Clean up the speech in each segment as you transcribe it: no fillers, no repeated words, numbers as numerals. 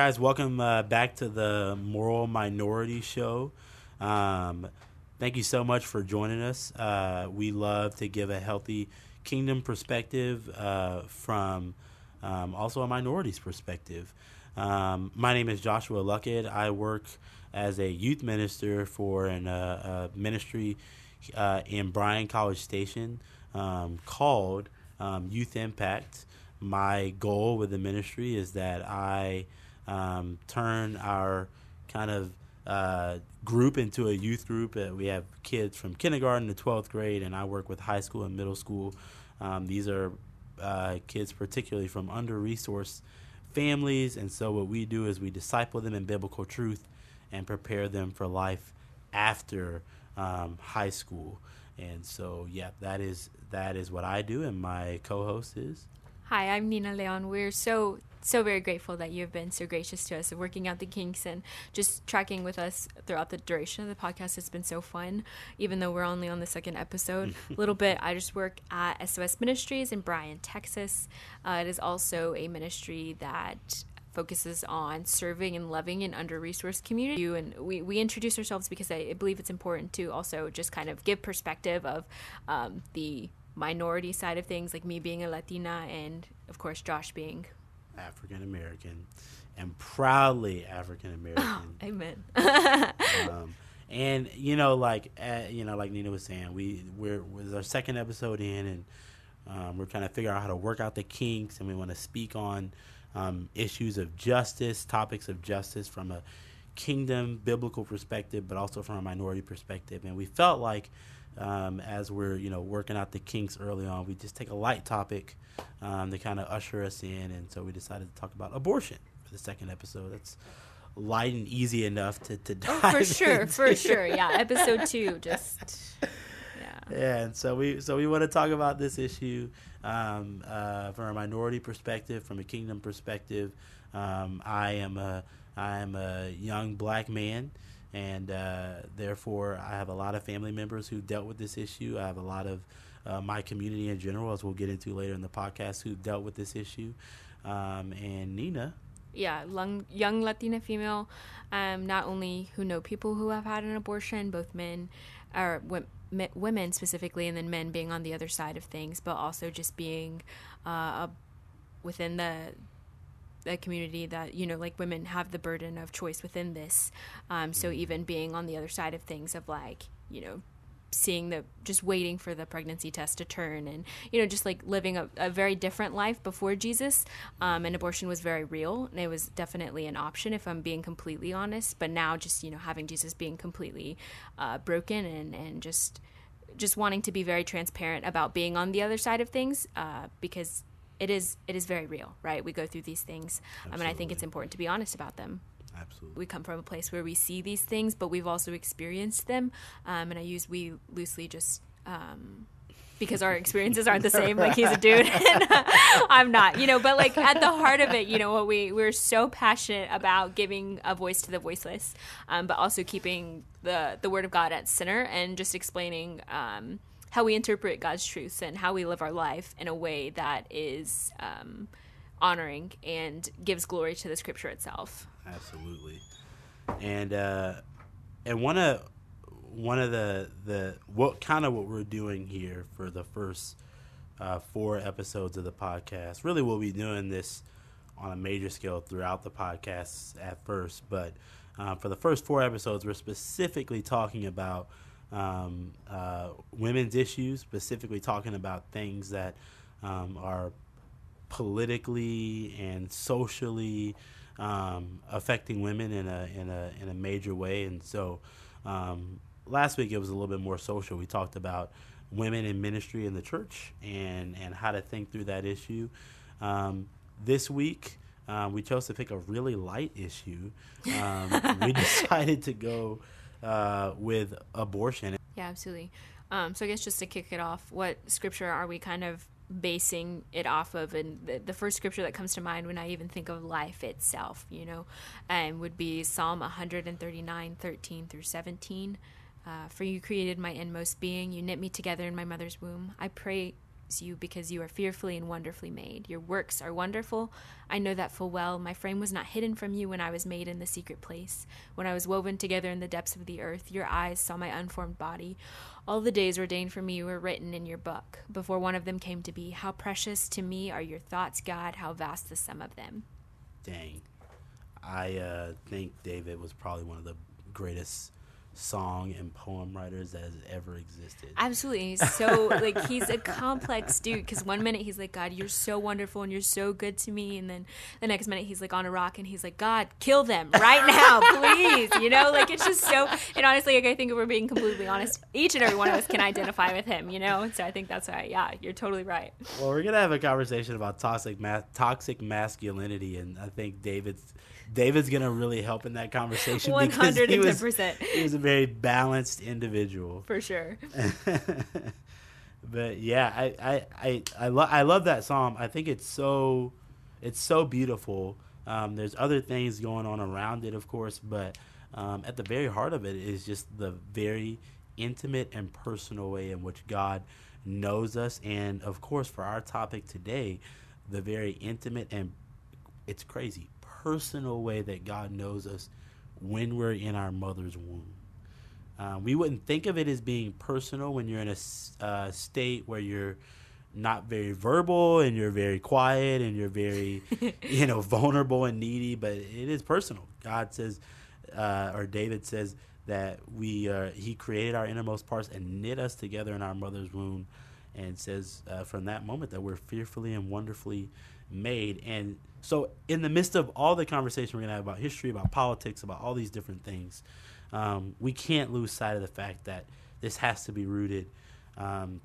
guys, welcome back to the Moral Minority Show. Thank you so much for joining us. We love to give a healthy kingdom perspective from also a minority's perspective. My name is Joshua Luckett. I work as a youth minister for a ministry in Bryan College Station called Youth Impact. My goal with the ministry is that I turn our kind of group into a youth group. We have kids from kindergarten to 12th grade, and I work with high school and middle school. These are kids particularly from under-resourced families, and so what we do is we disciple them in biblical truth and prepare them for life after high school. And so, yeah, that is what I do, and my co-host is... Hi, I'm Nina Leon. We're so very grateful that you've been so gracious to us, working out the kinks and just tracking with us throughout the duration of the podcast. It's been so fun, even though we're only on the second episode. A little bit, I just work at SOS Ministries in Bryan, Texas. It is also a ministry that focuses on serving and loving an under-resourced community. And we introduce ourselves because I believe it's important to also just kind of give perspective of the minority side of things, like me being a Latina and of course Josh being African-American and proudly African-American. Oh, amen. And like Nina was saying, we're our second episode in, and we're trying to figure out how to work out the kinks, and we want to speak on issues of justice, topics of justice from a kingdom biblical perspective, but also from a minority perspective. And we felt like as we're, working out the kinks early on, we just take a light topic to kind of usher us in. And so we decided to talk about abortion for the second episode. That's light and easy enough to dive into. For sure. Yeah. Episode 2, yeah. And so we want to talk about this issue from a minority perspective, from a kingdom perspective. I am a young black man. And therefore, I have a lot of family members who dealt with this issue. I have a lot of my community in general, as we'll get into later in the podcast, who dealt with this issue. And Nina. Yeah, young Latina female, not only who know people who have had an abortion, both men or women specifically, and then men being on the other side of things, but also just being within the community that, women have the burden of choice within this. So even being on the other side of things of seeing just waiting for the pregnancy test to turn and, living a very different life before Jesus. And abortion was very real, and it was definitely an option, if I'm being completely honest. But now just, having Jesus being completely broken and just wanting to be very transparent about being on the other side of things because it is very real, right? We go through these things. And I think it's important to be honest about them. Absolutely. We come from a place where we see these things, but we've also experienced them. And I use we loosely just because our experiences aren't the same. Like, he's a dude and I'm not, but at the heart of it, we're so passionate about giving a voice to the voiceless, but also keeping the word of God at center and just explaining how we interpret God's truths and how we live our life in a way that is honoring and gives glory to the scripture itself. Absolutely. And one of the what we're doing here for the first 4 episodes of the podcast, really we'll be doing this on a major scale throughout the podcast at first, but for the first 4 episodes, we're specifically talking about women's issues, specifically talking about things that are politically and socially affecting women in a major way. And so last week it was a little bit more social. We talked about women in ministry in the church and how to think through that issue. This week we chose to pick a really light issue. We decided to go with abortion. Yeah, absolutely. So I guess just to kick it off, what scripture are we kind of basing it off of? And the first scripture that comes to mind when I even think of life itself, and would be Psalm 139:13-17. For you created my inmost being, you knit me together in my mother's womb. I pray you because you are fearfully and wonderfully made. Your works are wonderful. I know that full well. My frame was not hidden from you when I was made in the secret place. When I was woven together in the depths of the earth, your eyes saw my unformed body. All the days ordained for me were written in your book, before one of them came to be. How precious to me are your thoughts, God. How vast the sum of them. Dang. I think David was probably one of the greatest song and poem writers that has ever existed. Absolutely. So like, he's a complex dude, because one minute he's like, God, you're so wonderful and you're so good to me, and then the next minute he's like on a rock and he's like, God, kill them right now, please. You know, like, it's just so, and honestly, like, I think if we're being completely honest, each and every one of us can identify with him, you know. So I think that's why, yeah, you're totally right. Well, we're gonna have a conversation about toxic masculinity, and I think David's gonna really help in that conversation. 110%. He was a very balanced individual, for sure. But yeah, I love that psalm. I think it's so beautiful. There's other things going on around it, of course, but at the very heart of it is just the very intimate and personal way in which God knows us, and of course, for our topic today, the very intimate and, it's crazy, personal way that God knows us when we're in our mother's womb. We wouldn't think of it as being personal when you're in a state where you're not very verbal and you're very quiet and you're very, vulnerable and needy, but it is personal. God says, or David says, that He created our innermost parts and knit us together in our mother's womb, and says from that moment that we're fearfully and wonderfully made. And so in the midst of all the conversation we're going to have about history, about politics, about all these different things, we can't lose sight of the fact that this has to be rooted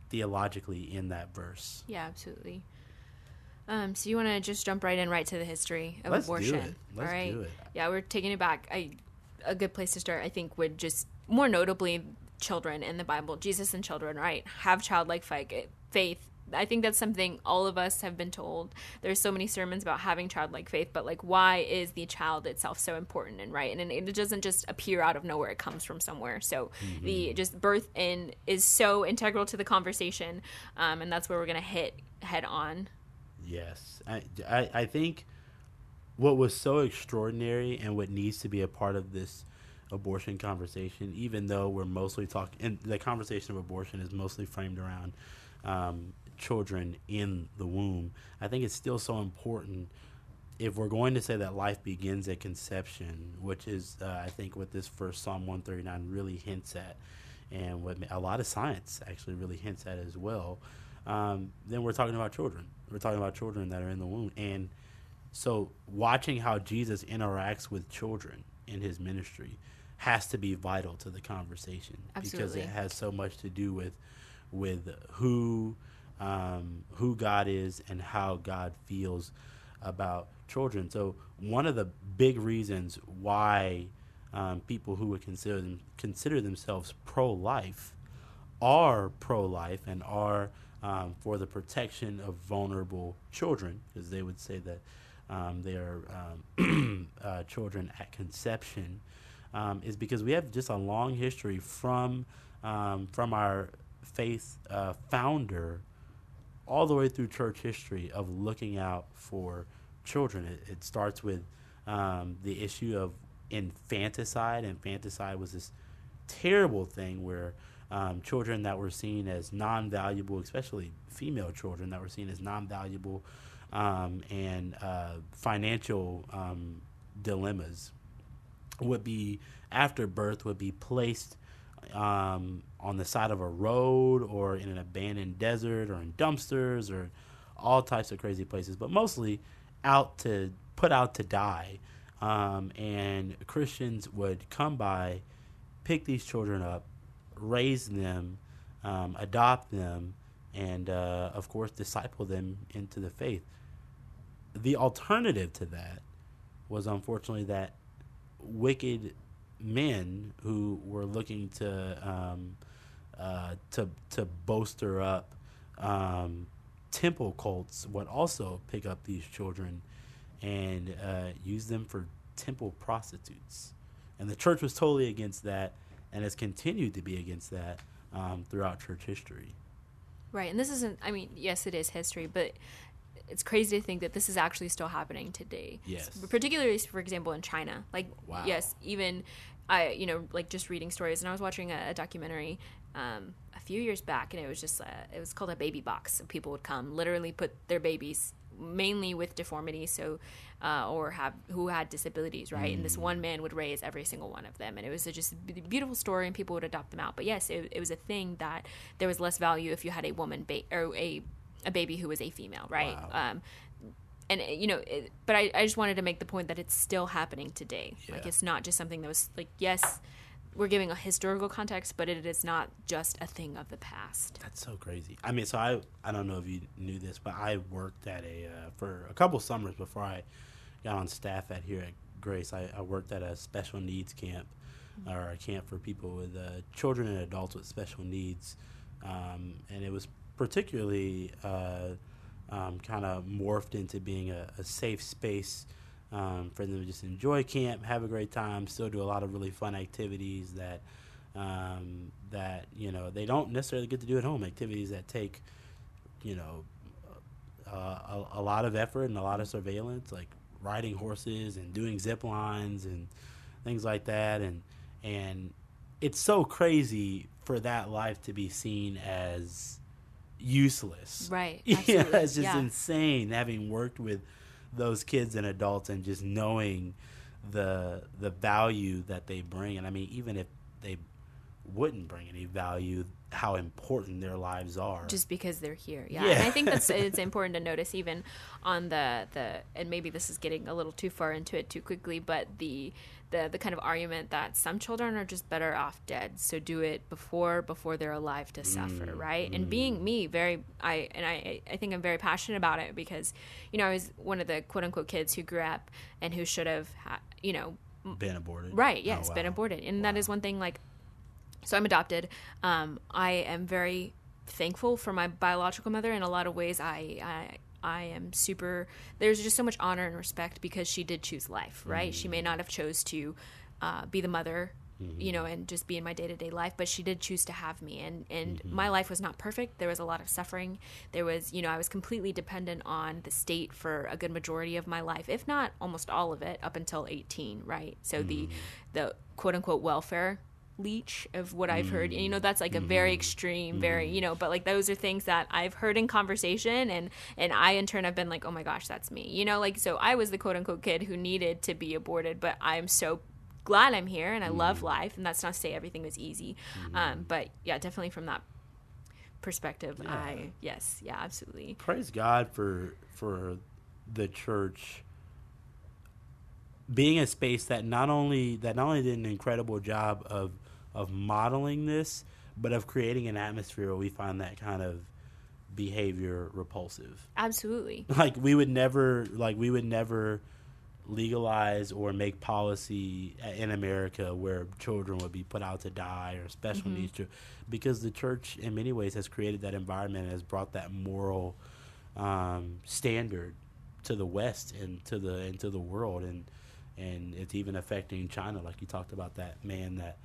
theologically in that verse. Yeah, absolutely. So you want to just jump right to the history of abortion? Let's do it. All right. Yeah, we're taking it back. A good place to start, I think, would just more notably children in the Bible. Jesus and children, right? Have childlike faith. I think that's something all of us have been told. There's so many sermons about having childlike faith, but like, why is the child itself so important and right? And it doesn't just appear out of nowhere. It comes from somewhere. So the just birth in is so integral to the conversation, and that's where we're going to hit head on. Yes. I think what was so extraordinary and what needs to be a part of this abortion conversation, even though we're mostly talking, and the conversation of abortion is mostly framed around children in the womb, I think it's still so important if we're going to say that life begins at conception, which is, I think, what this first Psalm 139 really hints at, and what a lot of science actually really hints at as well. Then we're talking about children. We're talking about children that are in the womb. And so watching how Jesus interacts with children in his ministry has to be vital to the conversation. Absolutely. Because it has so much to do with who God is and how God feels about children. So one of the big reasons why people who would consider themselves pro-life are pro-life and are for the protection of vulnerable children, because they would say that they are children at conception, is because we have just a long history from our faith founder all the way through church history of looking out for children. It starts with the issue of infanticide. Infanticide was this terrible thing where children that were seen as non-valuable, especially female children that were seen as non-valuable, and financial dilemmas would be, after birth, would be placed on the side of a road or in an abandoned desert or in dumpsters or all types of crazy places, but mostly put out to die. And Christians would come by, pick these children up, raise them, adopt them, and of course disciple them into the faith. The alternative to that was, unfortunately, that wicked men who were looking to bolster up temple cults would also pick up these children and use them for temple prostitutes. And the church was totally against that and has continued to be against that throughout church history. Right, and this isn't, I mean, yes, it is history, but it's crazy to think that this is actually still happening today. Yes. Particularly, for example, in China. Like, wow. Yes, even, I, you know, like just reading stories, and I was watching a documentary a few years back, and it was just, it was called A Baby Box. So people would come, literally put their babies, mainly with deformities, so or have who had disabilities, right? Mm. And this one man would raise every single one of them, and it was just a beautiful story, and people would adopt them out. But yes, it was a thing that there was less value if you had a woman or a baby who was a female, right? Wow. And you know, but I just wanted to make the point that it's still happening today. Yeah. Like, it's not just something that was like, yes, we're giving a historical context, but it is not just a thing of the past. That's so crazy. I mean, so I don't know if you knew this, but I worked at for a couple summers before I got on staff here at Grace. I worked at a special needs camp, mm-hmm. or a camp for people with children and adults with special needs, and it was particularly kind of morphed into being a safe space for them to just enjoy camp, have a great time, still do a lot of really fun activities that you know, they don't necessarily get to do at home. Activities that take, you know, a lot of effort and a lot of surveillance, like riding horses and doing zip lines and things like that. And it's so crazy for that life to be seen as useless. Right. Absolutely. Yeah, it's just insane, having worked with those kids and adults and just knowing the value that they bring. And I mean, even if they wouldn't bring any value, how important their lives are just because they're here. Yeah, yeah. And I think that's it's important to notice, even on the and maybe this is getting a little too far into it too quickly, but the kind of argument that some children are just better off dead, so do it before they're alive to suffer, right? And being me, I think I'm very passionate about it, because, you know, I was one of the quote unquote kids who grew up and who should have been aborted, right? Yes. Oh, wow. Been aborted. And wow. That is one thing. Like, so I'm adopted. I am very thankful for my biological mother in a lot of ways. I am super. There's just so much honor and respect because she did choose life, right? Mm-hmm. She may not have chose to be the mother, mm-hmm. you know, and just be in my day-to-day life, but she did choose to have me. And mm-hmm. my life was not perfect. There was a lot of suffering. There was, you know, I was completely dependent on the state for a good majority of my life, if not almost all of it, up until 18, right? So mm-hmm. the quote-unquote welfare leech of what I've heard, and, you know, that's like mm-hmm. a very extreme, very, you know, but like those are things that I've heard in conversation, and I in turn have been like, oh my gosh, that's me, you know, like, so I was the quote-unquote kid who needed to be aborted, but I'm so glad I'm here, and I mm-hmm. love life, and that's not to say everything was easy, mm-hmm. But yeah, definitely from that perspective, yeah. Absolutely praise God for the church being a space that not only did an incredible job of modeling this, but of creating an atmosphere where we find that kind of behavior repulsive. Absolutely. Like, we would never legalize or make policy in America where children would be put out to die or special mm-hmm. needs children, because the church in many ways has created that environment and has brought that moral standard to the West and to the world, and it's even affecting China. Like, you talked about that man that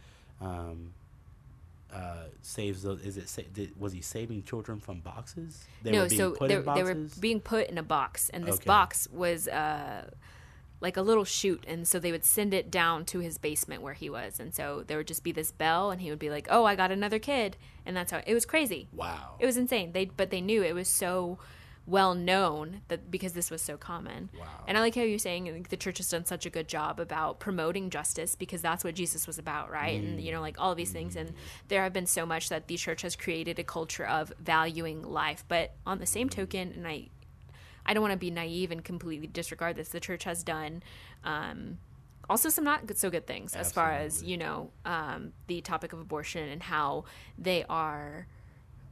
saves those. Was he saving children from boxes? They were being put in a box, and this box was like a little chute, and so they would send it down to his basement where he was, and so there would just be this bell, and he would be like, "Oh, I got another kid," and that's how it was. Crazy. Wow, it was insane. They knew it was so well known that because this was so common. Wow. And I like how you're saying, like, the church has done such a good job about promoting justice, because that's what Jesus was about, right? And, you know, like all of these things. And there have been so much that the church has created a culture of valuing life. But on the same token, and I don't want to be naive and completely disregard this, the church has done also some not so good things. Absolutely. As far as, you know, the topic of abortion and how they are,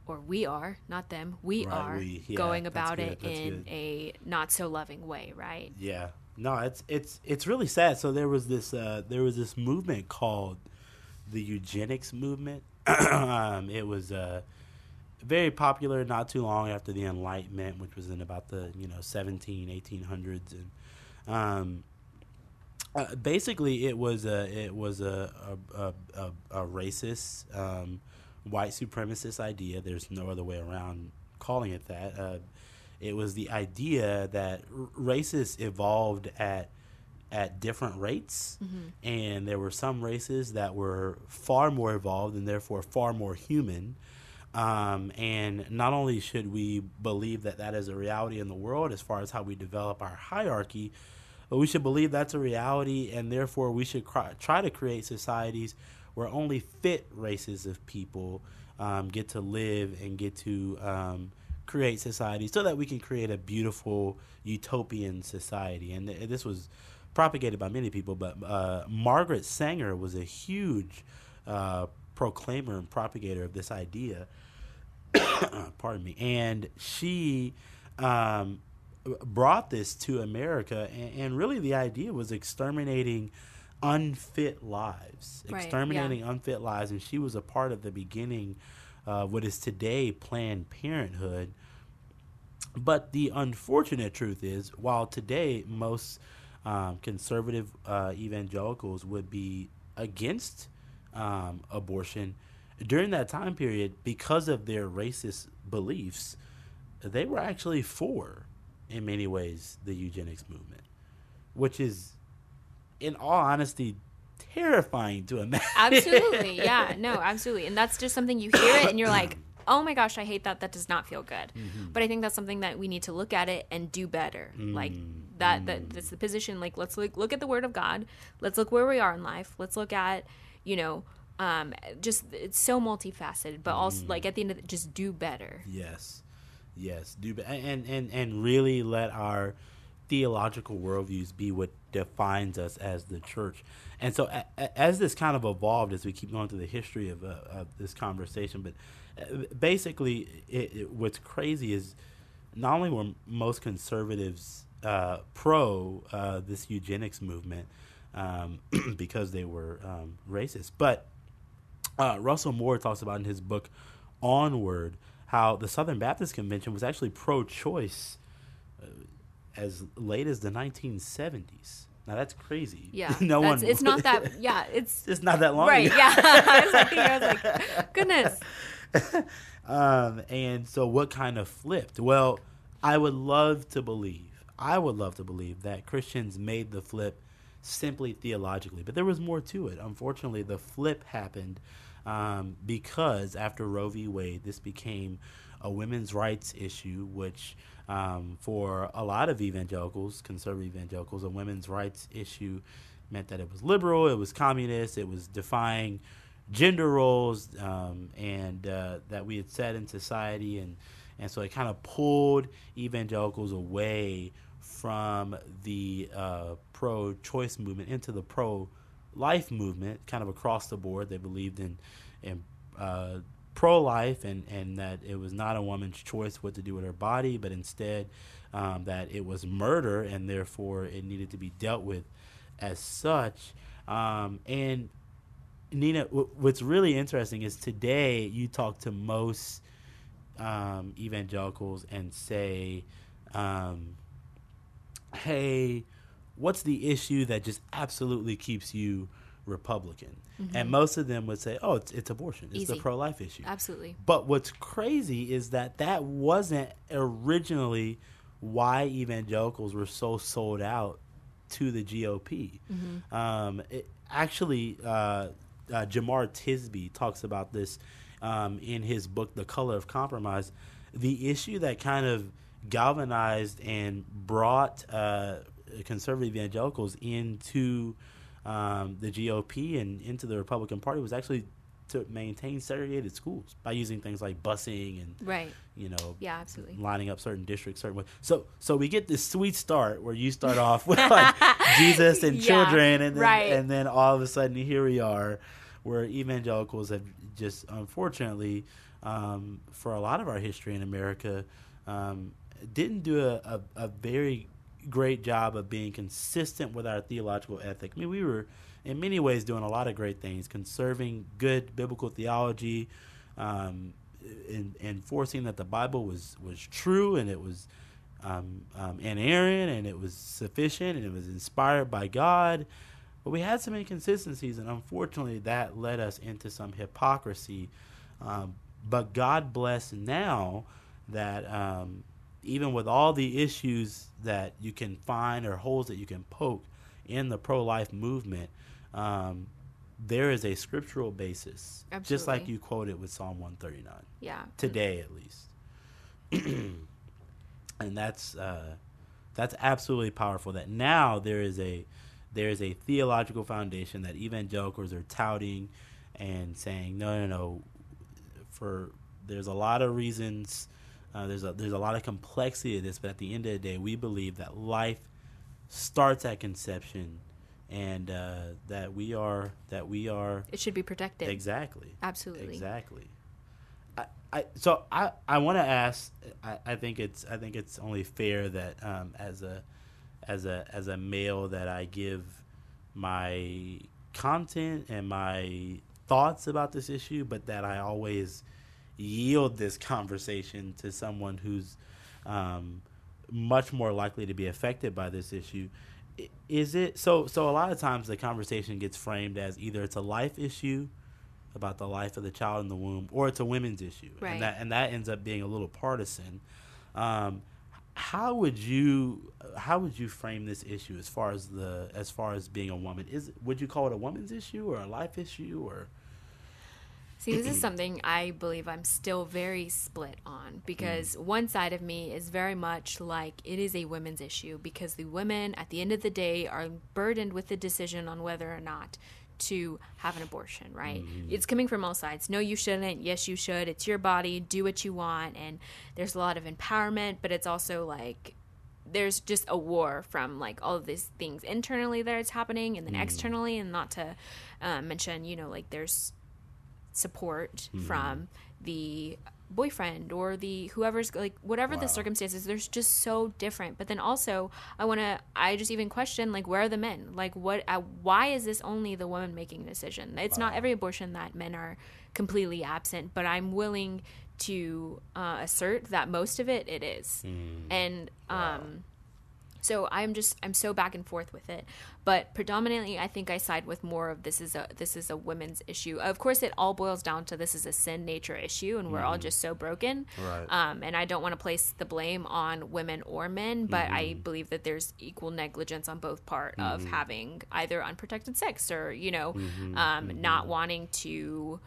or we are, not them, going about it in a not so loving way, right? Yeah. No, it's really sad. So there was this movement called the eugenics movement. It was very popular not too long after the Enlightenment, which was in about the, you know, 1800s, and basically it was a racist white supremacist idea. There's no other way around calling it that. It was the idea that races evolved at different rates, mm-hmm. and there were some races that were far more evolved and therefore far more human. And not only should we believe that that is a reality in the world as far as how we develop our hierarchy, but we should believe that's a reality, and therefore we should try to create societies where only fit races of people get to live and get to create society so that we can create a beautiful utopian society. And this was propagated by many people, but Margaret Sanger was a huge proclaimer and propagator of this idea. Pardon me. And she brought this to America, and really the idea was exterminating unfit lives. Right, exterminating unfit lives, and she was a part of the beginning of what is today Planned Parenthood. But the unfortunate truth is, while today most conservative evangelicals would be against abortion, during that time period, because of their racist beliefs, they were actually for, in many ways, the eugenics movement, which is, in all honesty, terrifying to imagine. Absolutely. Yeah. No, absolutely. And that's just something you hear it and you're like, oh my gosh, I hate that. That does not feel good. Mm-hmm. But I think that's something that we need to look at it and do better. Mm-hmm. Like that's the position. Like, let's look at the Word of God. Let's look where we are in life. Let's look at, just it's so multifaceted, but also like at the end of it, just do better. Yes. Do better. And really let our theological worldviews be what defines us as the church. And so as this kind of evolved, as we keep going through the history of this conversation, but basically what's crazy is not only were most conservatives pro this eugenics movement because they were racist, but Russell Moore talks about in his book Onward how the Southern Baptist Convention was actually pro-choice as late as the 1970s. Now that's crazy. Yeah, it's not that. Yeah, it's not that long. Right. Ago. Yeah, I was like, goodness. And so, what kind of flipped? Well, I would love to believe that Christians made the flip simply theologically, but there was more to it. Unfortunately, the flip happened because after Roe v. Wade, this became a women's rights issue, which for a lot of evangelicals, conservative evangelicals, a women's rights issue meant that it was liberal, it was communist, it was defying gender roles and that we had set in society. And so it kind of pulled evangelicals away from the pro-choice movement into the pro-life movement, kind of across the board. They believed in pro-life and that it was not a woman's choice what to do with her body, but instead that it was murder and therefore it needed to be dealt with as such. And Nina, what's really interesting is today you talk to most evangelicals and say, hey, what's the issue that just absolutely keeps you Republican? Mm-hmm. And most of them would say, oh, it's abortion. It's the pro-life issue. Absolutely. But what's crazy is that wasn't originally why evangelicals were so sold out to the GOP. Mm-hmm. Jamar Tisby talks about this in his book, The Color of Compromise. The issue that kind of galvanized and brought conservative evangelicals into the GOP and into the Republican Party was actually to maintain segregated schools by using things like busing and lining up certain districts certain way. So we get this sweet start where you start off with like Jesus and children, and then, and then all of a sudden here we are, where evangelicals have just unfortunately for a lot of our history in America didn't do a very great job of being consistent with our theological ethic. I mean, we were in many ways doing a lot of great things, conserving good biblical theology, enforcing that the Bible was true and it was inerrant and it was sufficient and it was inspired by God. But we had some inconsistencies, and unfortunately that led us into some hypocrisy But God bless now that even with all the issues that you can find or holes that you can poke in the pro-life movement, there is a scriptural basis. Absolutely. Just like you quoted with Psalm 139. Yeah. Today, at least. And that's absolutely powerful. That now there is a theological foundation that evangelicals are touting and saying, no. There's a lot of reasons. There's a lot of complexity to this, but at the end of the day, we believe that life starts at conception, and that we are. It should be protected. Exactly. Absolutely. Exactly. I want to ask. I think it's only fair that as a male that I give my content and my thoughts about this issue, but that I always yield this conversation to someone who's much more likely to be affected by this issue. Is it so a lot of times the conversation gets framed as either it's a life issue about the life of the child in the womb, or it's a women's issue, right? and that ends up being a little partisan. How would you frame this issue as far as being a woman? Would you call it a woman's issue or a life issue? Or see, this is something I believe I'm still very split on, because one side of me is very much like it is a women's issue, because the women at the end of the day are burdened with the decision on whether or not to have an abortion, right? Mm-hmm. It's coming from all sides. No, you shouldn't. Yes, you should. It's your body. Do what you want. And there's a lot of empowerment, but it's also like there's just a war from like all of these things internally that it's happening, and then externally, and not to mention, like there's support from the boyfriend or the whoever's like whatever the circumstances. There's just so different. But then also I just even question like where are the men? Like why is this only the woman making the decision? It's not every abortion that men are completely absent, but I'm willing to assert that most of it is. And so I'm so back and forth with it, but predominantly I think I side with more of this is a women's issue. Of course, it all boils down to this is a sin nature issue, and we're all just so broken. Right. And I don't want to place the blame on women or men, but I believe that there's equal negligence on both part of having either unprotected sex or not wanting to,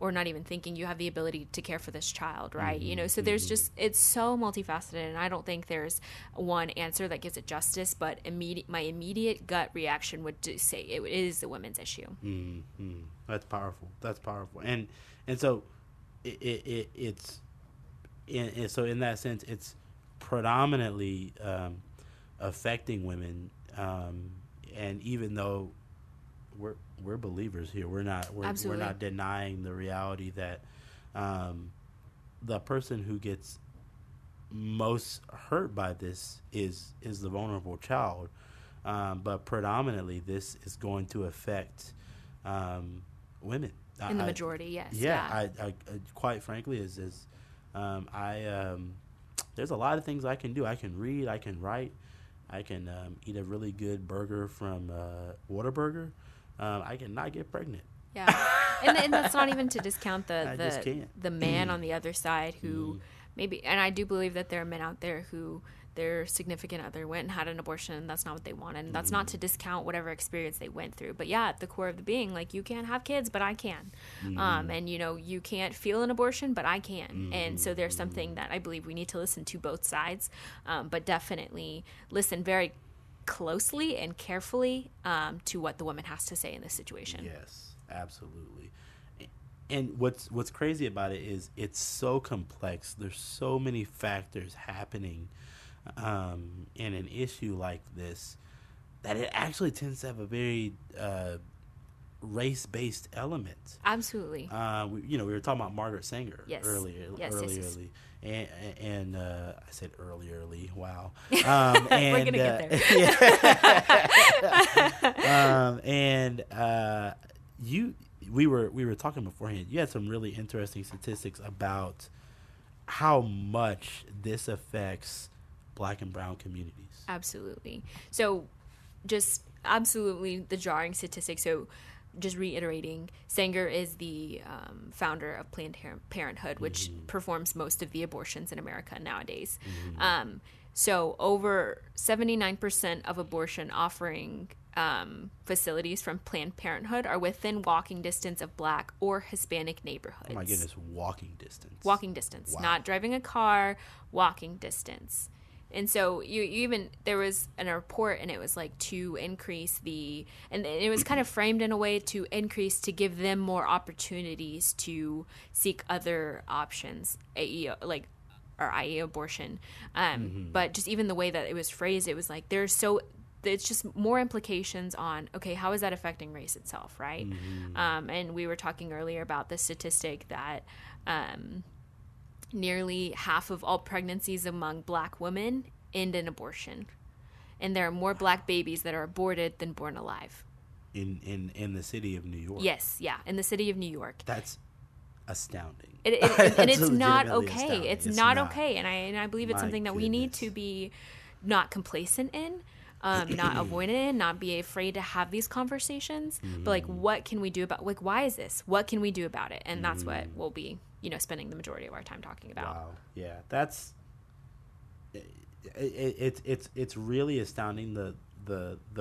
or not even thinking you have the ability to care for this child, right? So there's just, it's so multifaceted, and I don't think there's one answer that gives it justice, but my immediate gut reaction would say it is a women's issue. Mm-hmm. That's powerful. And so it's in that sense, it's predominantly affecting women, and even though we're believers here. We're not denying the reality that the person who gets most hurt by this is the vulnerable child. But predominantly, this is going to affect women. In the majority, yes. Yeah. I quite frankly, there's a lot of things I can do. I can read. I can write. I can eat a really good burger from Whataburger. I cannot get pregnant. Yeah, and that's not even to discount the man on the other side who maybe, and I do believe that there are men out there who their significant other went and had an abortion, and that's not what they wanted. And that's not to discount whatever experience they went through. But yeah, at the core of the being, like you can't have kids, but I can. And you can't feel an abortion, but I can. And so there's something that I believe we need to listen to both sides, but definitely listen very closely and carefully to what the woman has to say in this situation. Yes, absolutely. And what's crazy about it is it's so complex. There's so many factors happening in an issue like this that it actually tends to have a very race-based element. Absolutely. We were talking about Margaret Sanger earlier. Yes. And I said earlierly. Wow. We're gonna get there. Yeah. We were talking beforehand. You had some really interesting statistics about how much this affects Black and brown communities. Absolutely. So, just absolutely the jarring statistics. So, just reiterating, Sanger is the founder of Planned Parenthood, which mm-hmm. performs most of the abortions in America nowadays. Mm-hmm. So over 79% of abortion offering facilities from Planned Parenthood are within walking distance of Black or Hispanic neighborhoods. Oh my goodness, walking distance. Walking distance, wow. Not driving a car, walking distance. And so you even, there was a report, and it was like to increase the, and it was kind of framed in a way to increase, to give them more opportunities to seek other options, i.e. abortion. Mm-hmm. But just even the way that it was phrased, it was like, it's just more implications on, okay, how is that affecting race itself, right? Mm-hmm. And we were talking earlier about the statistic that, nearly half of all pregnancies among Black women end in abortion. And there are more Black babies that are aborted than born alive. In the city of New York. Yes, yeah, in the city of New York. That's astounding. And it's not okay. Astounding. It's not okay. And I believe it's something that we need to be not complacent in, not avoid it in, not be afraid to have these conversations. Mm-hmm. But, like, what can we do about, like, why is this? What can we do about it? And that's what we'll be, spending the majority of our time talking about. Wow. Yeah, that's it's really astounding the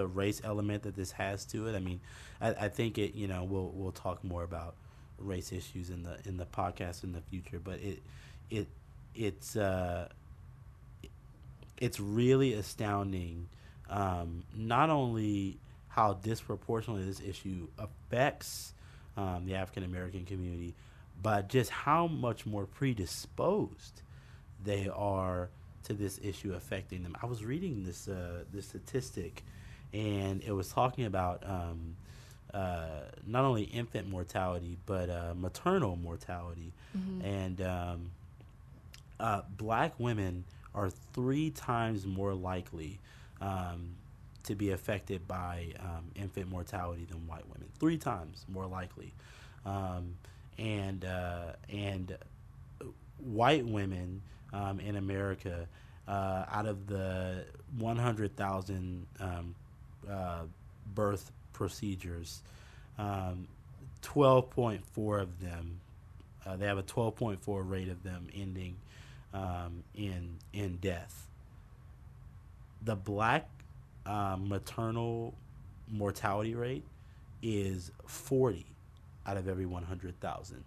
race element that this has to it. I mean, I think it. We'll talk more about race issues in the podcast in the future. But it's really astounding. Not only how disproportionately this issue affects the African American community, but just how much more predisposed they are to this issue affecting them. I was reading this statistic, and it was talking about not only infant mortality but maternal mortality. Mm-hmm. And Black women are 3 times more likely to be affected by infant mortality than white women. 3 times more likely. And white women in America, out of the 100,000 birth procedures, 12.4 of them, they have a 12.4 rate of them ending in death. The Black maternal mortality rate is 40. Out of every 100,000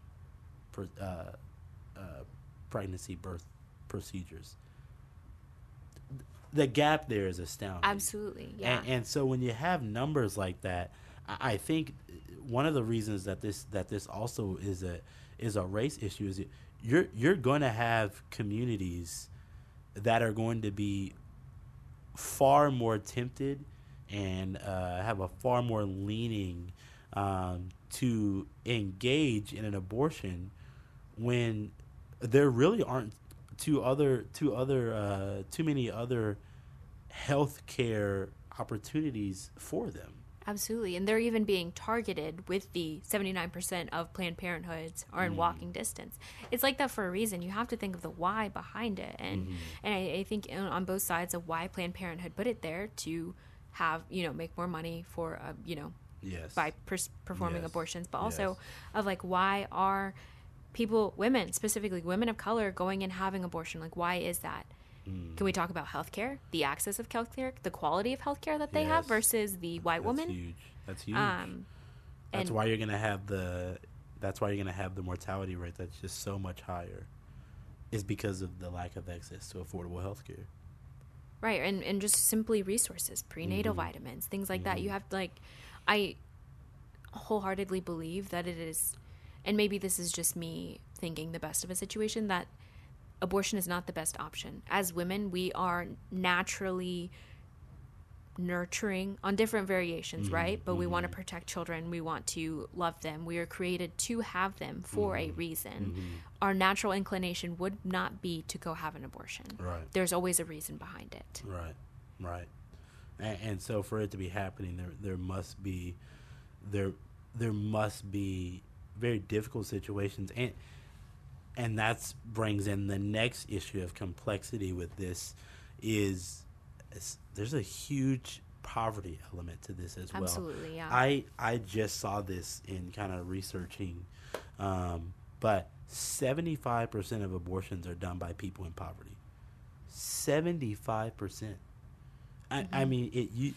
pregnancy birth procedures. The gap there is astounding. Absolutely, yeah. And so when you have numbers like that, I think one of the reasons that this also is a race issue is you're going to have communities that are going to be far more tempted and have a far more leaning to engage in an abortion when there really aren't too many other healthcare opportunities for them. Absolutely, and they're even being targeted with the 79% of Planned Parenthoods are in walking distance. It's like that for a reason. You have to think of the why behind it, and I think on both sides of why Planned Parenthood put it there to have make more money for yes. by performing yes. abortions, but also yes. of like, why are women, specifically women of color, going and having abortion? Like, why is that? Can we talk about healthcare, the access of healthcare, the quality of healthcare that they yes. have versus the white woman? That's huge. That's why you're going to have the mortality rate that's just so much higher, is because of the lack of access to affordable healthcare. Right, and just simply resources, prenatal vitamins, things like that. You have I wholeheartedly believe that it is, and maybe this is just me thinking the best of a situation, that abortion is not the best option. As women, we are naturally nurturing on different variations, right? But we want to protect children. We want to love them. We are created to have them for a reason. Our natural inclination would not be to go have an abortion. Right. There's always a reason behind it. Right. And so, for it to be happening, there must be very difficult situations, and that brings in the next issue of complexity with this. There's a huge poverty element to this as well. Absolutely, yeah. I just saw this in kind of researching, but 75% of abortions are done by people in poverty. 75%. I mean,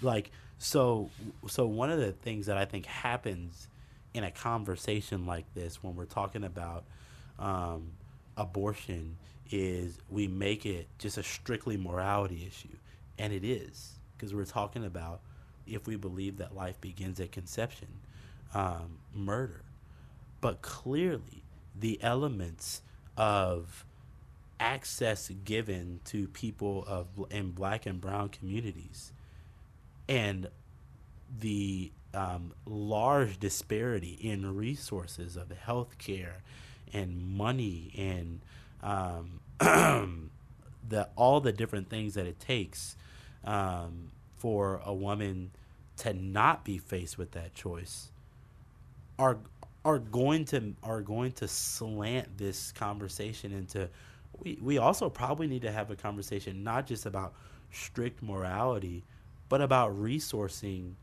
so one of the things that I think happens in a conversation like this when we're talking about abortion is we make it just a strictly morality issue, and it is, because we're talking about, if we believe that life begins at conception, murder. But clearly the elements of access given to people in black and brown communities and the large disparity in resources of health care and money and all the different things that it takes for a woman to not be faced with that choice are going to slant this conversation into, we also probably need to have a conversation not just about strict morality, but about resourcing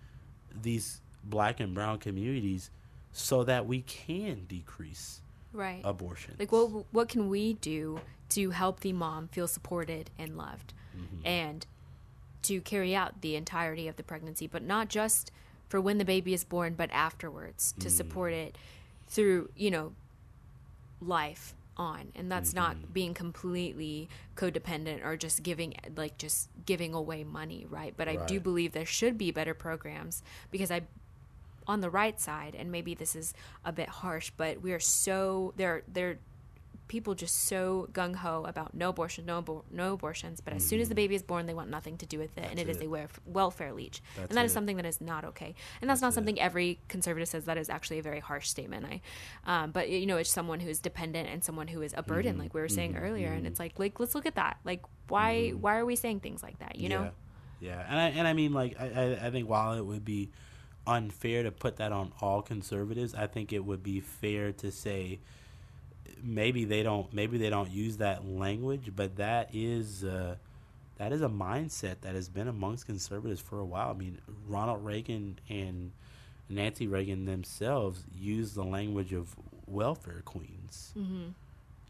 these black and brown communities so that we can decrease abortion. Like, what can we do to help the mom feel supported and loved, and to carry out the entirety of the pregnancy, but not just for when the baby is born, but afterwards, to support it through, life on. And that's not being completely codependent or just giving away money, right? But I do believe there should be better programs, because on the right side, and maybe this is a bit harsh, but we are so, there are people just so gung-ho about no abortions, but as soon as the baby is born, they want nothing to do with it, and it is a welfare leech. And that is something that is not okay. And that's not something every conservative says. That is actually a very harsh statement. But, it's someone who is dependent and someone who is a burden, like we were saying earlier, and it's like, let's look at that. Like, why are we saying things like that, know? Yeah, and I mean, I think while it would be unfair to put that on all conservatives, I think it would be fair to say, maybe they don't use that language, but that is a mindset that has been amongst conservatives for a while. I mean, Ronald Reagan and Nancy Reagan themselves used the language of welfare queens,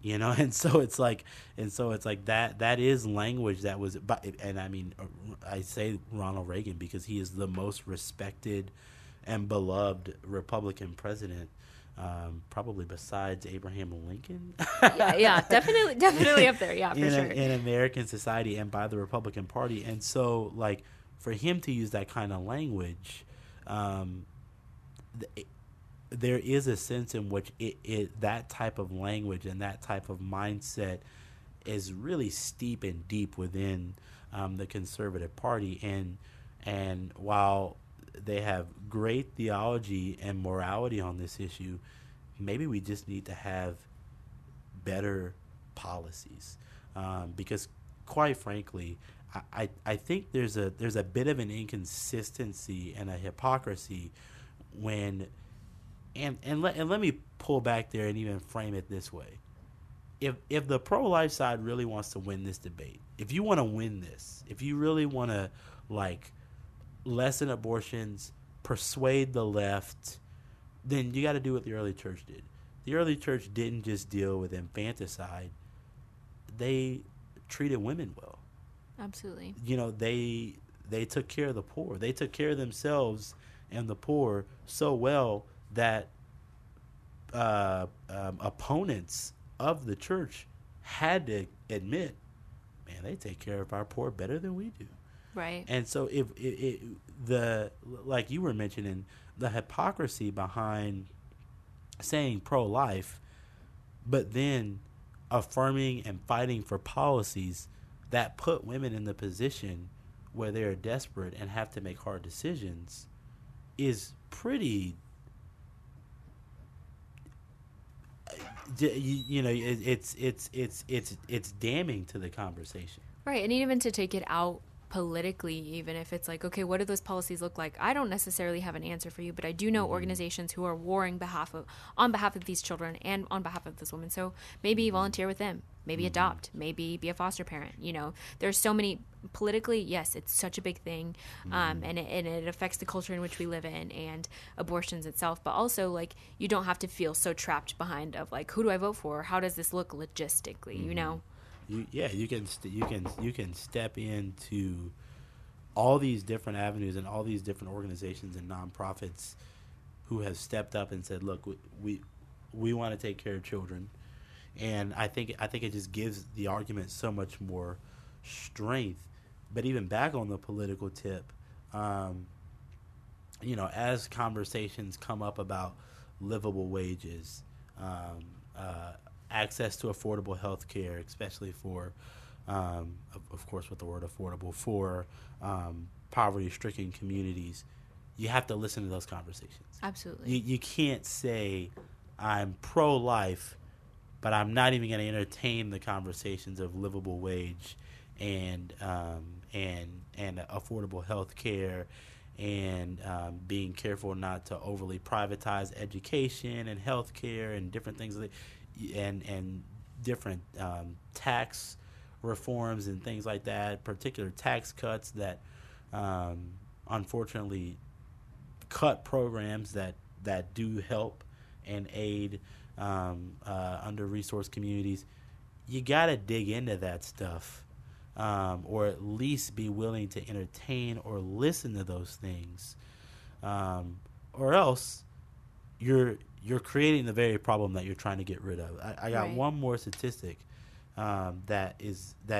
and so it's like, that is language that was, and I mean, I say Ronald Reagan because he is the most respected and beloved Republican president, probably besides Abraham Lincoln. yeah, definitely up there. Yeah, for sure. In American society and by the Republican Party. And so, for him to use that kind of language, there is a sense in which that type of language and that type of mindset is really steep and deep within the conservative party. And while they have great theology and morality on this issue, maybe we just need to have better policies, because quite frankly, I think there's a bit of an inconsistency and a hypocrisy when, and let me pull back there and even frame it this way. If the pro-life side really wants to win this debate, if you want to win this, if you really want to lessen abortions, persuade the left, then you got to do what the early church did. The early church didn't just deal with infanticide. They treated women well. Absolutely. They took care of the poor. They took care of themselves and the poor so well that opponents of the church had to admit, man, they take care of our poor better than we do. Right. And so if you were mentioning, the hypocrisy behind saying pro-life, but then affirming and fighting for policies that put women in the position where they're desperate and have to make hard decisions, is pretty, it's damning to the conversation. Right. And even to take it out politically, even if it's like, okay, what do those policies look like? I don't necessarily have an answer for you, but I do know organizations who are warring on behalf of these children and on behalf of this woman. So maybe volunteer with them, maybe adopt, maybe be a foster parent. You know, there's so many politically. Yes, it's such a big thing, and it affects the culture in which we live in and abortions itself. But also, like, you don't have to feel so trapped behind of like, who do I vote for? How does this look logistically? You know. You can step into all these different avenues and all these different organizations and nonprofits who have stepped up and said, "Look, we want to take care of children," and I think it just gives the argument so much more strength. But even back on the political tip, you know, as conversations come up about livable wages. Access to affordable health care, especially for, of course, with the word affordable, for poverty-stricken communities, you have to listen to those conversations. Absolutely. You can't say, I'm pro-life, but I'm not even going to entertain the conversations of livable wage and affordable health care and being careful not to overly privatize education and health care and different things like that. And different tax reforms and things like that, particular tax cuts that unfortunately cut programs that do help and aid under-resourced communities. You got to dig into that stuff or at least be willing to entertain or listen to those things or else you're creating the very problem that you're trying to get rid of. I got one more statistic that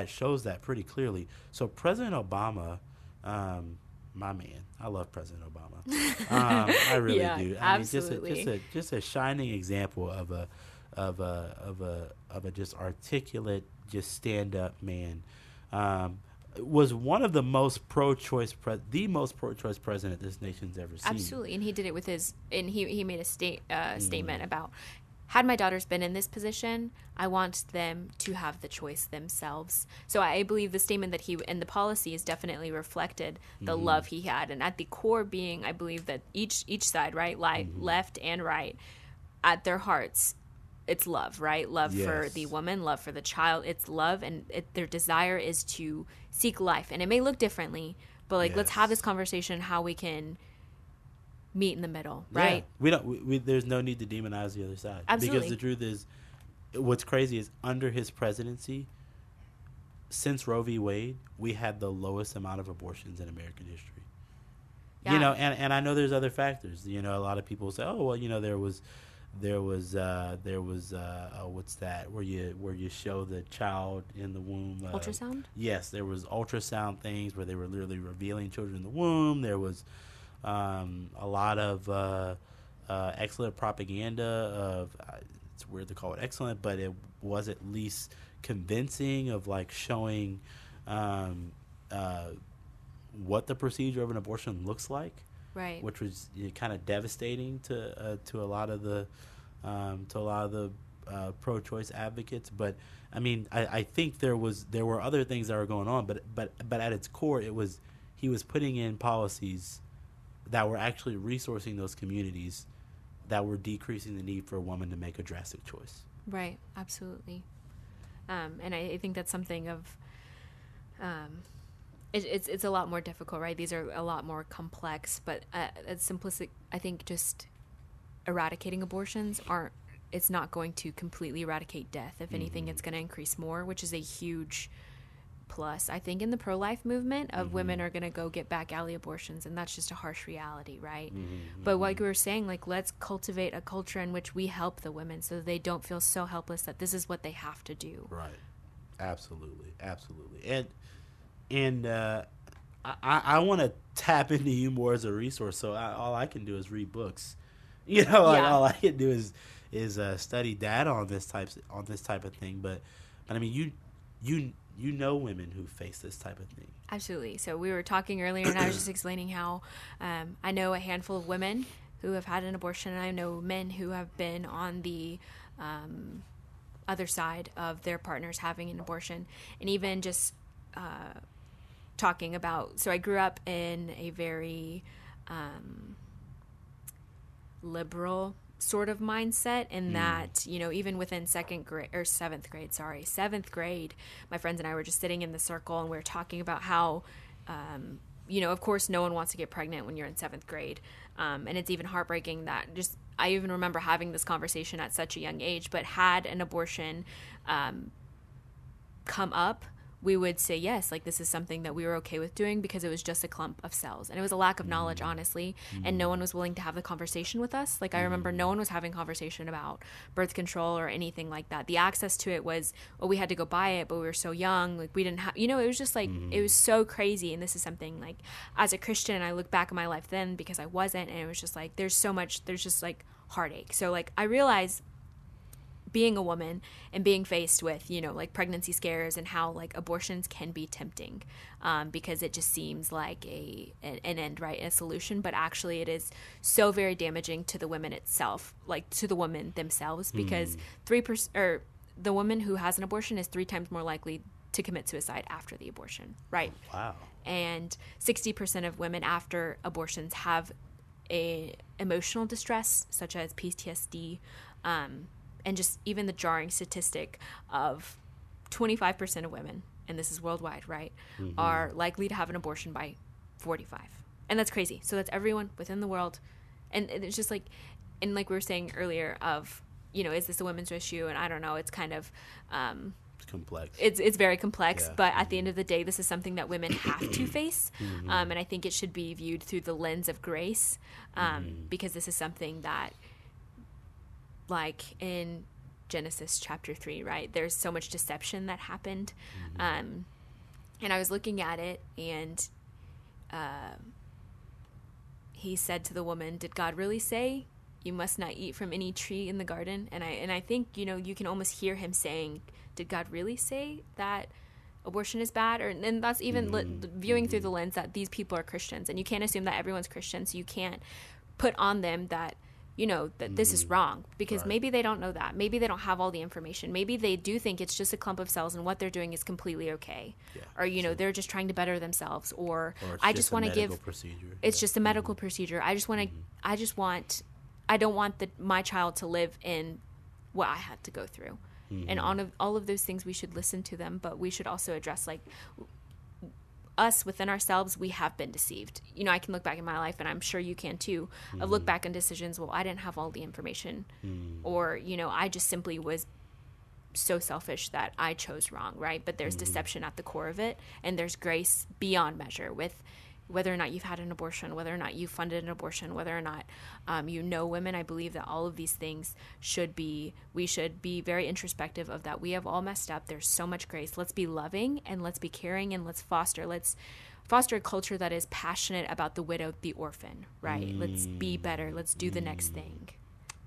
shows that pretty clearly. So President Obama, my man, I love President Obama. I really do. I absolutely. Mean, just a shining example of a just articulate, just stand up man. Was one of the most pro-choice, the most pro-choice president this nation's ever seen. Absolutely, and he did it with his, and he made a statement about, had my daughters been in this position, I want them to have the choice themselves. So I believe the statement that he, and the policies definitely reflected the love he had, and at the core being, I believe that each side, right, left and right, at their hearts, it's love, right? Love for the woman, love for the child. It's love, and their desire is to seek life. And it may look differently, but like let's have this conversation how we can meet in the middle, right? Yeah. We there's no need to demonize the other side. Absolutely. Because the truth is, what's crazy is under his presidency, since Roe v. Wade, we had the lowest amount of abortions in American history. Yeah. You know, and I know there's other factors. You know, a lot of people say, oh, well, you know, there was what's that? Where you show the child in the womb? Ultrasound. Yes, there was ultrasound things where they were literally revealing children in the womb. There was a lot of excellent propaganda of it's weird to call it excellent, but it was at least convincing of like showing what the procedure of an abortion looks like. Right, which was kind of devastating to a lot of the pro-choice advocates. But I mean, I think there were other things that were going on, but at its core, it was he was putting in policies that were actually resourcing those communities that were decreasing the need for a woman to make a drastic choice. Right, absolutely, and I think that's something of. It's a lot more difficult, right? These are a lot more complex, but it's simplistic. I think just eradicating abortions it's not going to completely eradicate death. If anything, it's going to increase more, which is a huge plus. I think in the pro-life movement of women are going to go get back alley abortions, and that's just a harsh reality, right? But like we were saying, like let's cultivate a culture in which we help the women so they don't feel so helpless that this is what they have to do. Right. Absolutely. Absolutely. And I want to tap into you more as a resource. So all I can do is read books, you know. Like, all I can do is study data on this type of thing. But I mean, you know women who face this type of thing. Absolutely. So we were talking earlier, and I was just explaining how I know a handful of women who have had an abortion, and I know men who have been on the other side of their partners having an abortion, and even just. talking about, so I grew up in a very liberal sort of mindset in that, you know, even within seventh grade, my friends and I were just sitting in the circle and we were talking about how, you know, of course, no one wants to get pregnant when you're in seventh grade. And it's even heartbreaking that just, I even remember having this conversation at such a young age, but had an abortion come up, we would say yes, like this is something that we were okay with doing because it was just a clump of cells. And it was a lack of knowledge, honestly, and no one was willing to have the conversation with us. Like I remember no one was having conversation about birth control or anything like that. The access to it was, well, we had to go buy it, but we were so young. Like we didn't have, you know, it was just like, it was so crazy. And this is something like as a Christian, I look back at my life then because I wasn't, and it was just like, there's so much, there's just like heartache. So like I realized being a woman and being faced with, you know, like pregnancy scares and how like abortions can be tempting because it just seems like an end, right, a solution. But actually it is so very damaging to the women itself, like to the women themselves, because the woman who has an abortion is 3 times more likely to commit suicide after the abortion, right? Wow. And 60% of women after abortions have a emotional distress such as PTSD, and just even the jarring statistic of 25% of women, and this is worldwide, right, are likely to have an abortion by 45. And that's crazy. So that's everyone within the world. And it's just like, and like we were saying earlier of, you know, is this a women's issue? And I don't know. It's kind of... it's complex. It's very complex. Yeah. But at the end of the day, this is something that women have to face. And I think it should be viewed through the lens of grace, because this is something that... like in Genesis chapter 3, right? There's so much deception that happened. And I was looking at it, and he said to the woman, did God really say you must not eat from any tree in the garden? And I think, you know, you can almost hear him saying, did God really say that abortion is bad? Or, and that's even viewing through the lens that these people are Christians, and you can't assume that everyone's Christian, so you can't put on them that, you know, that this is wrong, because maybe they don't know that. Maybe they don't have all the information. Maybe they do think it's just a clump of cells and what they're doing is completely okay. Yeah, or, you know, they're just trying to better themselves. Or I just want to give, it's just a medical procedure. I just want to, I don't want my child to live in what I had to go through. And all of those things, we should listen to them, but we should also address, like, us within ourselves, we have been deceived. You know, I can look back in my life, and I'm sure you can too. I've looked back on decisions, well, I didn't have all the information, or, you know, I just simply was so selfish that I chose wrong, right? But there's deception at the core of it, and there's grace beyond measure with whether or not you've had an abortion, whether or not you funded an abortion, whether or not you know women. I believe that all of these things should be, we should be very introspective of that. We have all messed up. There's so much grace. Let's be loving, and let's be caring, and let's foster a culture that is passionate about the widowed, the orphan, right? Let's be better. Let's do the next thing.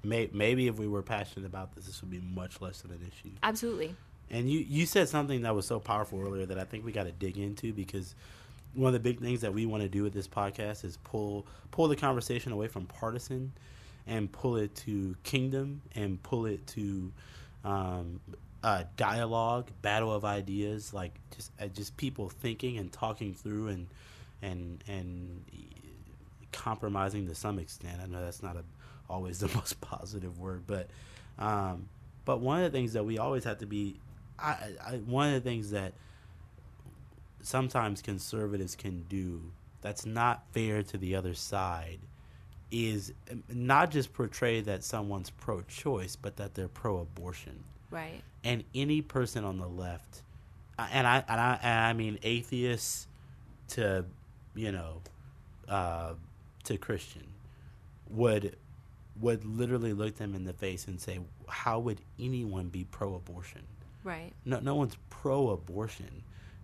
Maybe if we were passionate about this, this would be much less of an issue. Absolutely. And you said something that was so powerful earlier that I think we got to dig into, because one of the big things that we want to do with this podcast is pull the conversation away from partisan and pull it to kingdom and pull it to dialogue, battle of ideas, like just people thinking and talking through and compromising to some extent. I know that's not always the most positive word, but one of the things that we always have to be, one of the things that sometimes conservatives can do that's not fair to the other side is not just portray that someone's pro-choice, but that they're pro-abortion. Right. And any person on the left, and I mean atheists to, you know, to Christian, would literally look them in the face and say, how would anyone be pro-abortion? Right. No one's pro-abortion.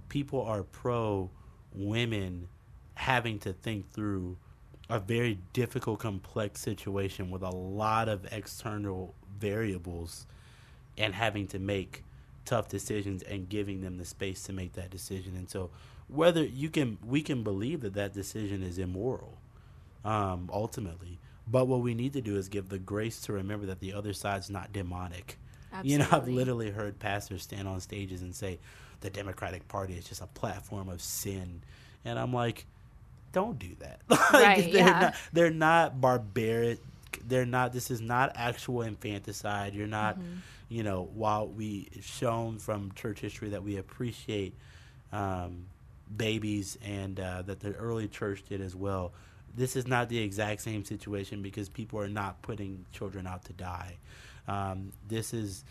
People are pro-women having to think through a very difficult, complex situation with a lot of external variables and having to make tough decisions and giving them the space to make that decision. And so whether we can believe that decision is immoral, ultimately, but what we need to do is give the grace to remember that the other side's not demonic. Absolutely. You know, I've literally heard pastors stand on stages and say, the Democratic Party is just a platform of sin. And I'm like, don't do that. Like, right, they're not barbaric. They're not, this is not actual infanticide. You're not, you know, while we've shown from church history that we appreciate babies and that the early church did as well, this is not the exact same situation because people are not putting children out to die. This is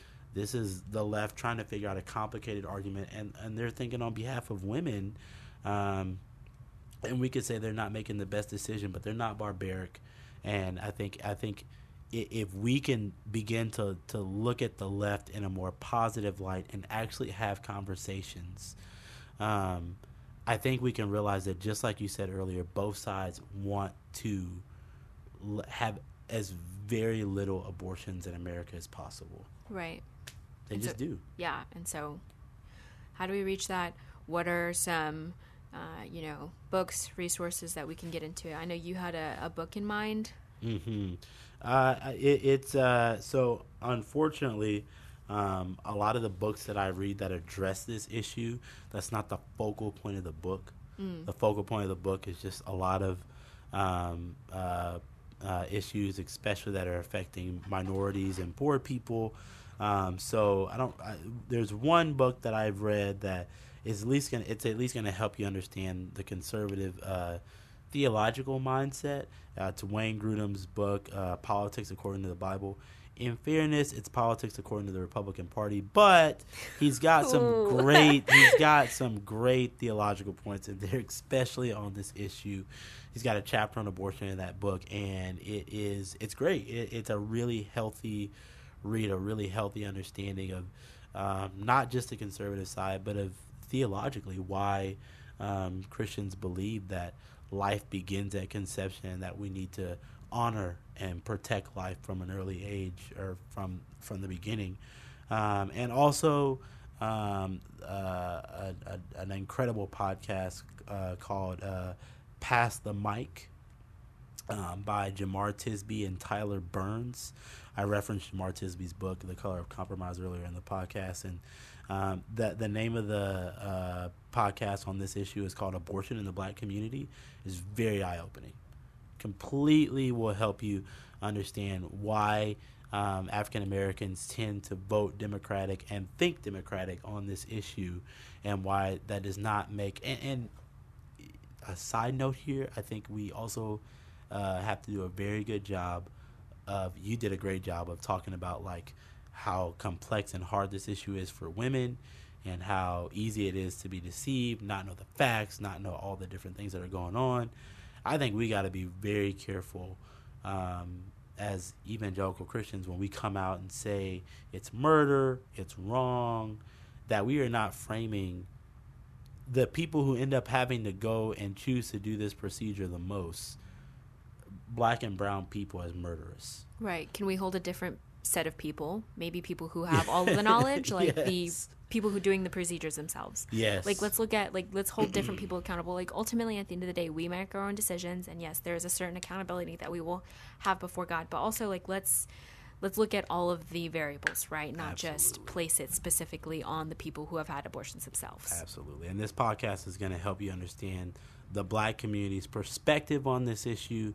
the left trying to figure out a complicated argument, and they're thinking on behalf of women. And we could say they're not making the best decision, but they're not barbaric. And I think if we can begin to look at the left in a more positive light and actually have conversations, I think we can realize that, just like you said earlier, both sides want to have as very little abortions in America as possible. Right. They and just so, do. Yeah. And so how do we reach that? What are some, you know, books, resources that we can get into? I know you had a book in mind. Mm-hmm. So unfortunately, a lot of the books that I read that address this issue, that's not the focal point of the book. Mm. The focal point of the book is just a lot of issues, especially that are affecting minorities and poor people. There's one book that I've read that is at least gonna help you understand the conservative theological mindset. It's Wayne Grudem's book, Politics According to the Bible. In fairness, it's Politics According to the Republican Party, but he's got some great theological points in there, especially on this issue. He's got a chapter on abortion in that book, and it's great. It's a really healthy read, a really healthy understanding of not just the conservative side, but of theologically why Christians believe that life begins at conception and that we need to honor and protect life from an early age or from the beginning, and also an incredible podcast called Pass the Mic by Jamar Tisby and Tyler Burns. I referenced Jamar Tisby's book, The Color of Compromise, earlier in the podcast, and the name of the podcast on this issue is called Abortion in the Black Community. It's very eye-opening. Completely will help you understand why African Americans tend to vote Democratic and think Democratic on this issue, and why that does not make. And a side note here, I think we also have to do a very good job of. You did a great job of talking about like how complex and hard this issue is for women, and how easy it is to be deceived, not know the facts, not know all the different things that are going on. I think we got to be very careful as evangelical Christians when we come out and say it's murder, it's wrong, that we are not framing the people who end up having to go and choose to do this procedure the most, black and brown people, as murderous. Right. Can we hold a different set of people, maybe people who have all of the knowledge, like yes. the people who are doing the procedures themselves. Yes. Like, let's hold different people accountable. Like, ultimately, at the end of the day, we make our own decisions, and yes, there is a certain accountability that we will have before God, but also, like, let's look at all of the variables, right? Not Absolutely. Just place it specifically on the people who have had abortions themselves. Absolutely. And this podcast is going to help you understand the black community's perspective on this issue,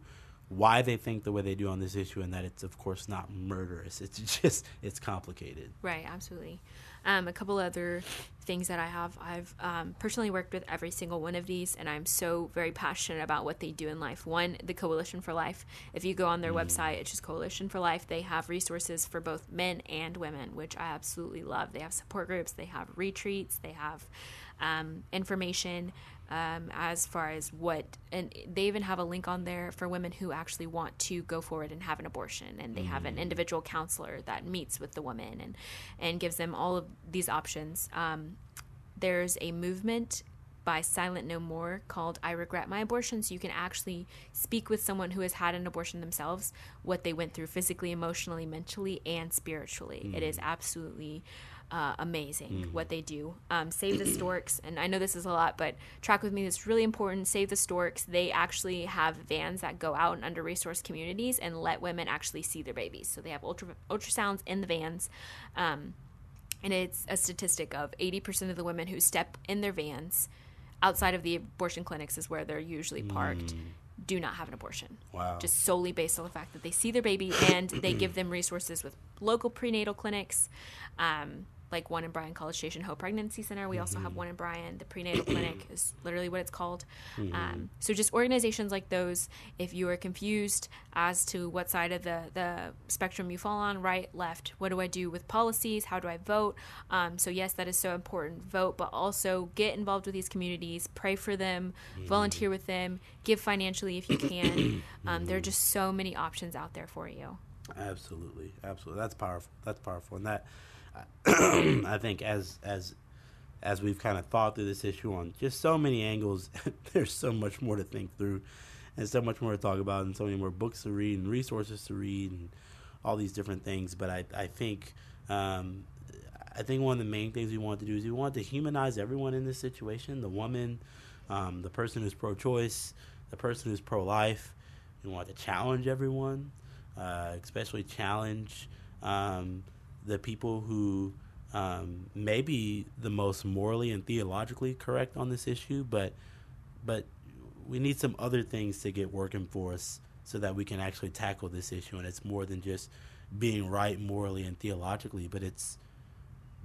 why they think the way they do on this issue, and that it's, of course, not murderous. It's complicated. Right, absolutely. A couple other things that I have. I've personally worked with every single one of these, and I'm so very passionate about what they do in life. One, the Coalition for Life. If you go on their website, it's just Coalition for Life. They have resources for both men and women, which I absolutely love. They have support groups. They have retreats. They have information as far as what, and they even have a link on there for women who actually want to go forward and have an abortion, and they have an individual counselor that meets with the woman and gives them all of these options. There's a movement by Silent No More called I Regret My Abortion, so you can actually speak with someone who has had an abortion themselves, what they went through physically, emotionally, mentally, and spiritually. It is absolutely amazing what they do. Save the Storks, and I know this is a lot, but track with me, that's really important. Save the Storks, they actually have vans that go out in under-resourced communities and let women actually see their babies. So they have ultrasounds in the vans. And it's a statistic of 80% of the women who step in their vans outside of the abortion clinics, is where they're usually parked, do not have an abortion. Wow. Just solely based on the fact that they see their baby, and they give them resources with local prenatal clinics, like one in Bryan College Station, Hope Pregnancy Center. We also have one in Bryan. The prenatal clinic is literally what it's called. So just organizations like those, if you are confused as to what side of the spectrum you fall on, right, left, what do I do with policies? How do I vote? So yes, that is so important. Vote, but also get involved with these communities, pray for them, volunteer with them, give financially if you can. There are just so many options out there for you. Absolutely. Absolutely. That's powerful. That's powerful. And that, I think as we've kind of thought through this issue on just so many angles, there's so much more to think through and so much more to talk about and so many more books to read and resources to read and all these different things. But I think one of the main things we want to do is we want to humanize everyone in this situation, the woman, the person who's pro-choice, the person who's pro-life. We want to challenge everyone, especially challenge the people who may be the most morally and theologically correct on this issue, but we need some other things to get working for us so that we can actually tackle this issue. And it's more than just being right morally and theologically, but it's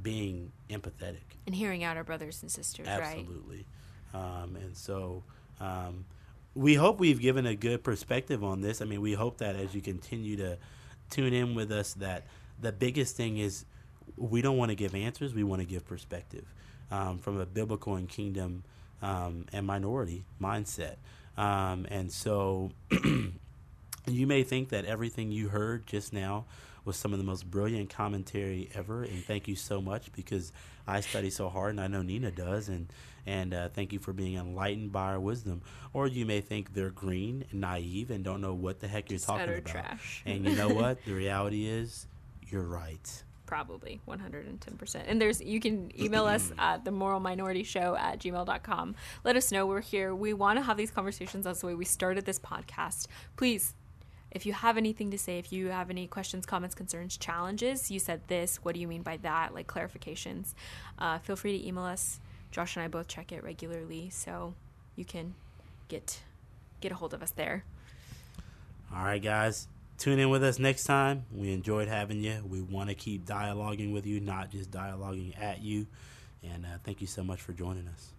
being empathetic. And hearing out our brothers and sisters, absolutely. Right? And so we hope we've given a good perspective on this. I mean, we hope that as you continue to tune in with us that the biggest thing is we don't want to give answers. We want to give perspective from a biblical and kingdom and minority mindset. And so you may think that everything you heard just now was some of the most brilliant commentary ever. And thank you so much, because I study so hard and I know Nina does. And thank you for being enlightened by our wisdom. Or you may think they're green and naive and don't know what the heck just you're talking about. Trash. And you know what? The reality is, you're right. Probably 110%. And you can email us at themoralminorityshow@gmail.com. Let us know we're here. We want to have these conversations. That's the way we started this podcast. Please, if you have anything to say, if you have any questions, comments, concerns, challenges, you said this, what do you mean by that? Like clarifications. Feel free to email us. Josh and I both check it regularly, so you can get a hold of us there. All right, guys. Tune in with us next time. We enjoyed having you. We want to keep dialoguing with you, not just dialoguing at you. And thank you so much for joining us.